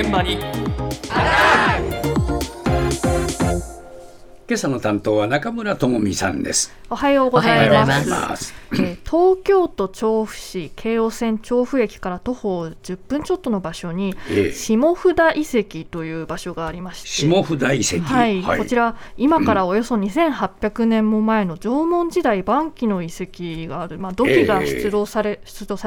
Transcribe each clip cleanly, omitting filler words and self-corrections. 現場にアタック。今朝の担当は中村智美さんです。おはようございます。東京都調布市京王線調布駅から徒歩10分ちょっとの場所に下札遺跡という場所がありまして、下札遺跡、はいはい、こちら今からおよそ2800年も前の縄文時代晩期の遺跡がある、土器が出土され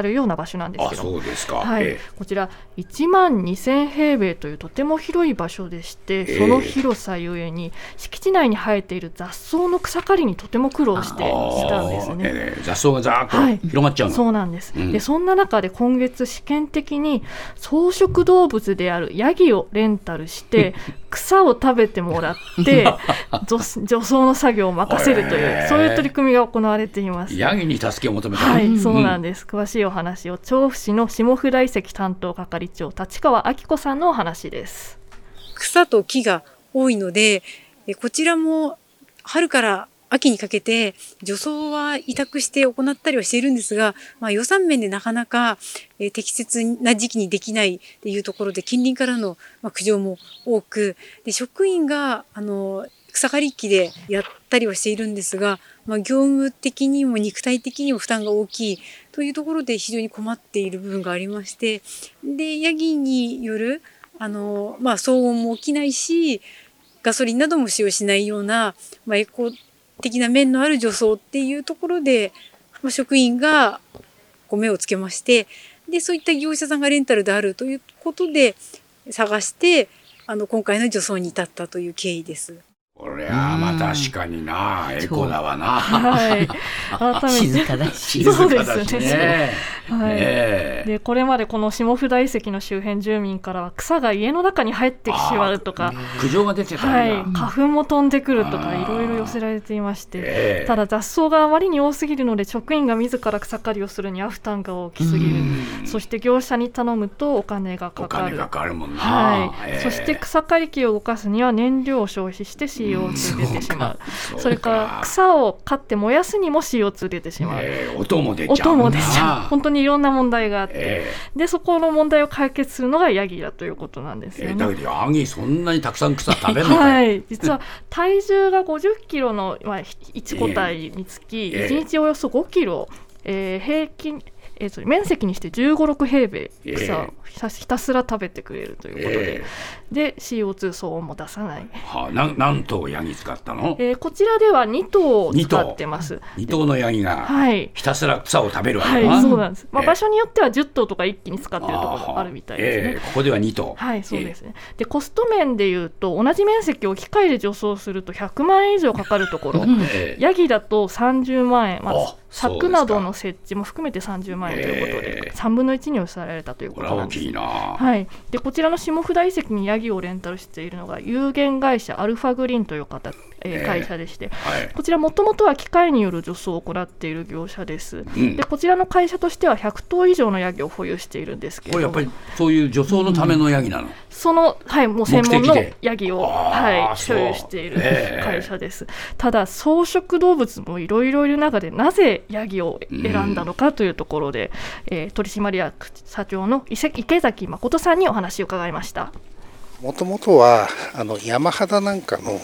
るような場所なんですけど、あ、そうですか、はい、こちら1万2000平米というとても広い場所でして、その広さゆえに敷地内に生えている雑草の草刈りにとても苦労してしたんですね、雑草がざーっと広がっちゃうの、はい、そうなんです、うん、でそんな中で今月試験的に草食動物であるヤギをレンタルして草を食べてもらって除草の作業を任せるという、そういう取り組みが行われています。ヤギに助けを求めた、はい、うん、そうなんです。詳しいお話を調布市の下札遺跡担当係長立川明子さんのお話です。草と木が多いので、こちらも春から秋にかけて除草は委託して行ったりはしているんですが、予算面でなかなか適切な時期にできないというところで、近隣からの苦情も多くで、職員が草刈り機でやったりはしているんですが、業務的にも肉体的にも負担が大きいというところで非常に困っている部分がありまして、でヤギによる騒音も起きないし、ガソリンなども使用しないような、エコ的な面のある除草っていうところで、職員が目をつけまして、でそういった業者さんがレンタルであるということで探して、今回の除草に至ったという経緯です。これは確かにな、エコだわな、はい、改めて静かだし、そうですね、はい、でこれまでこの下札遺跡の周辺住民からは草が家の中に入ってしまうとか苦情が出てたんだ、はい、花粉も飛んでくるとかいろいろ寄せられていまして、ただ雑草があまりに多すぎるので職員が自ら草刈りをするには負担が大きすぎる、そして業者に頼むとお金がかかる、お金がかかるもんな、はい、そして草刈り機を動かすには燃料を消費してCO2 出てしまう、それから草を刈って燃やすにも CO2 出てしまう、音も出ちゃう、本当にいろんな問題があって、でそこの問題を解決するのがヤギだということなんですよね。だけどヤギそんなにたくさん草食べるのか、はい、実は体重が50キロの、1個体につき1日およそ5キロ、平均面積にして15、6平米草をひたすら食べてくれるということで、で CO2 騒音も出さない、何頭ヤギ使ったの、こちらでは2頭を使ってます。2頭のヤギがひたすら草を食べるわけ、はい、そうなんです、場所によっては10頭とか一気に使ってるところもあるみたいですね、ここでは2頭、はい、そうですね、でコスト面でいうと同じ面積を機械で除草すると100万円以上かかるところ、ヤギだと30万円、柵などの設置も含めて30万円ということで、3分の1に抑えられたということなんです。これは大きいな、はい、でこちらの下札遺跡にヤギをレンタルしているのが有限会社アルファグリーンという会社でして、こちらもともとは機械による除草を行っている業者です、でこちらの会社としては100頭以上のヤギを保有しているんですけど、これやっぱりそういう除草のためのヤギなの、もう専門のヤギを、所有している会社です、ただ草食動物もいろいろいる中でなぜヤギを選んだのかというところで、取締役社長の池崎誠さんにお話を伺いました。もともとは山肌なんかの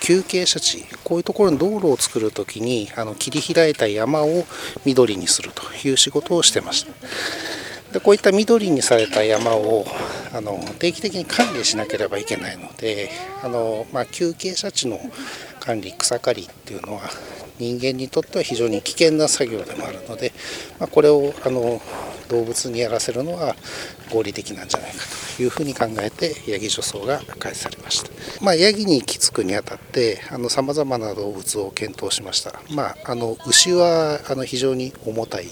休憩車地、こういうところに道路を作るときに切り開いた山を緑にするという仕事をしてました。でこういった緑にされた山を定期的に管理しなければいけないので、休憩車地の管理、草刈りっていうのは人間にとっては非常に危険な作業でもあるので、これを動物にやらせるのは合理的なんじゃないかというふうに考えてヤギ除草が開始されました。ヤギに行き着くにあたってさまざまな動物を検討しました。牛は非常に重たい、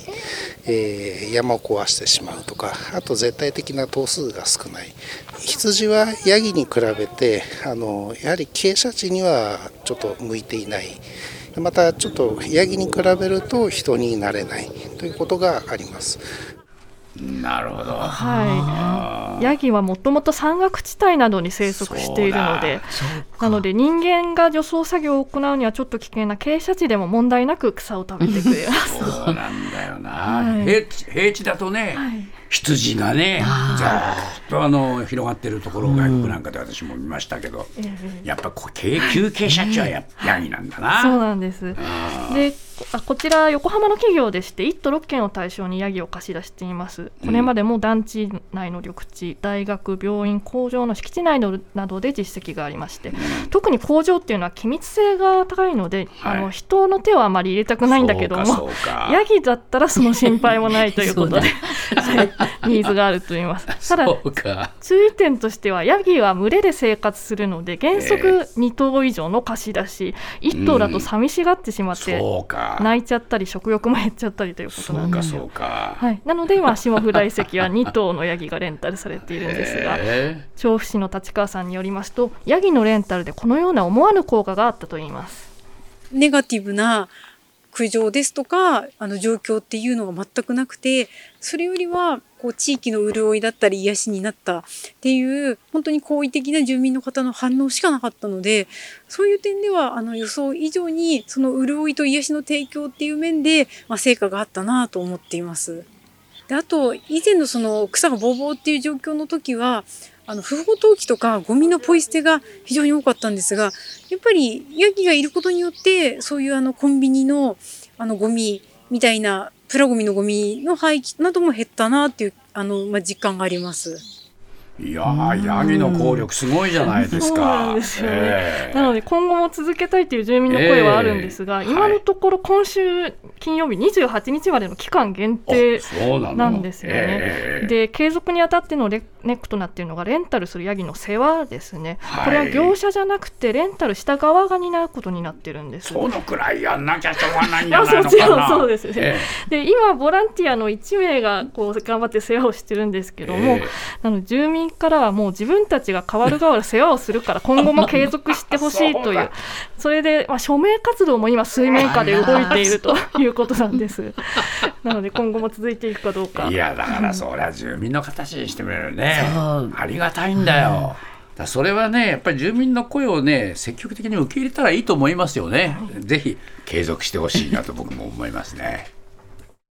山を壊してしまうとか、あと絶対的な頭数が少ない。羊はヤギに比べてやはり傾斜地にはちょっと向いていない。またちょっとヤギに比べると人になれないということがあります。なるほど、はい、ヤギはもともと山岳地帯などに生息しているので、なので人間が除草作業を行うにはちょっと危険な傾斜地でも問題なく草を食べてくれますそうなんだよな、平地だとね、羊がねざっと広がってるところを外国なんかで私も見ましたけど、やっぱり急傾斜地はヤギなんだな。そうなんです。でこちら横浜の企業でして1都6県を対象にヤギを貸し出しています。これまでも団地内の緑地、大学、病院、工場の敷地内などで実績がありまして、特に工場っていうのは気密性が高いので、人の手はあまり入れたくないんだけども、ヤギだったらその心配もないということでニーズがあると言います。ただ注意点としては、ヤギは群れで生活するので原則2頭以上の貸し出し、1頭だと寂しがってしまって、泣いちゃったり食欲も減っちゃったりということなんですよ。はい、なので今下布台席は2頭のヤギがレンタルされているんですが、調布市の立川さんによりますと、ヤギのレンタルでこのような思わぬ効果があったといいます。ネガティブな苦情ですとか状況っていうのが全くなくて、それよりはこう地域の潤いだったり癒しになったっていう本当に好意的な住民の方の反応しかなかったので、そういう点では予想以上にその潤いと癒しの提供っていう面で、成果があったなと思っています。であと以前のその草がぼうぼうっていう状況の時は不法投棄とかゴミのポイ捨てが非常に多かったんですが、やっぱりヤギがいることによってそういうコンビニのゴミみたいなプラゴミのゴミの廃棄なども減ったなっていう実感があります。いやヤギの効力すごいじゃないですか。そうなんですよね。なので今後も続けたいという住民の声はあるんですが、今のところ今週金曜日28日までの期間限定なんですよね。で継続にあたってのネックとなっているのがレンタルするヤギの世話ですね。これは業者じゃなくてレンタルした側が担うことになってるんです。そのくらいやんなきゃしょうがないんじゃないのかな。そうですね。で今ボランティアの1名がこう頑張って世話をしてるんですけども、住民からはもう自分たちが代わる代わる世話をするから今後も継続してほしいという、それで署名活動も今水面下で動いているということなんです。なので今後も続いていくかどうか。いやだからそりゃ住民の形にしてみるね、ありがたいんだよ。だそれはねやっぱり住民の声をね積極的に受け入れたらいいと思いますよね。ぜひ継続してほしいなと僕も思いますね。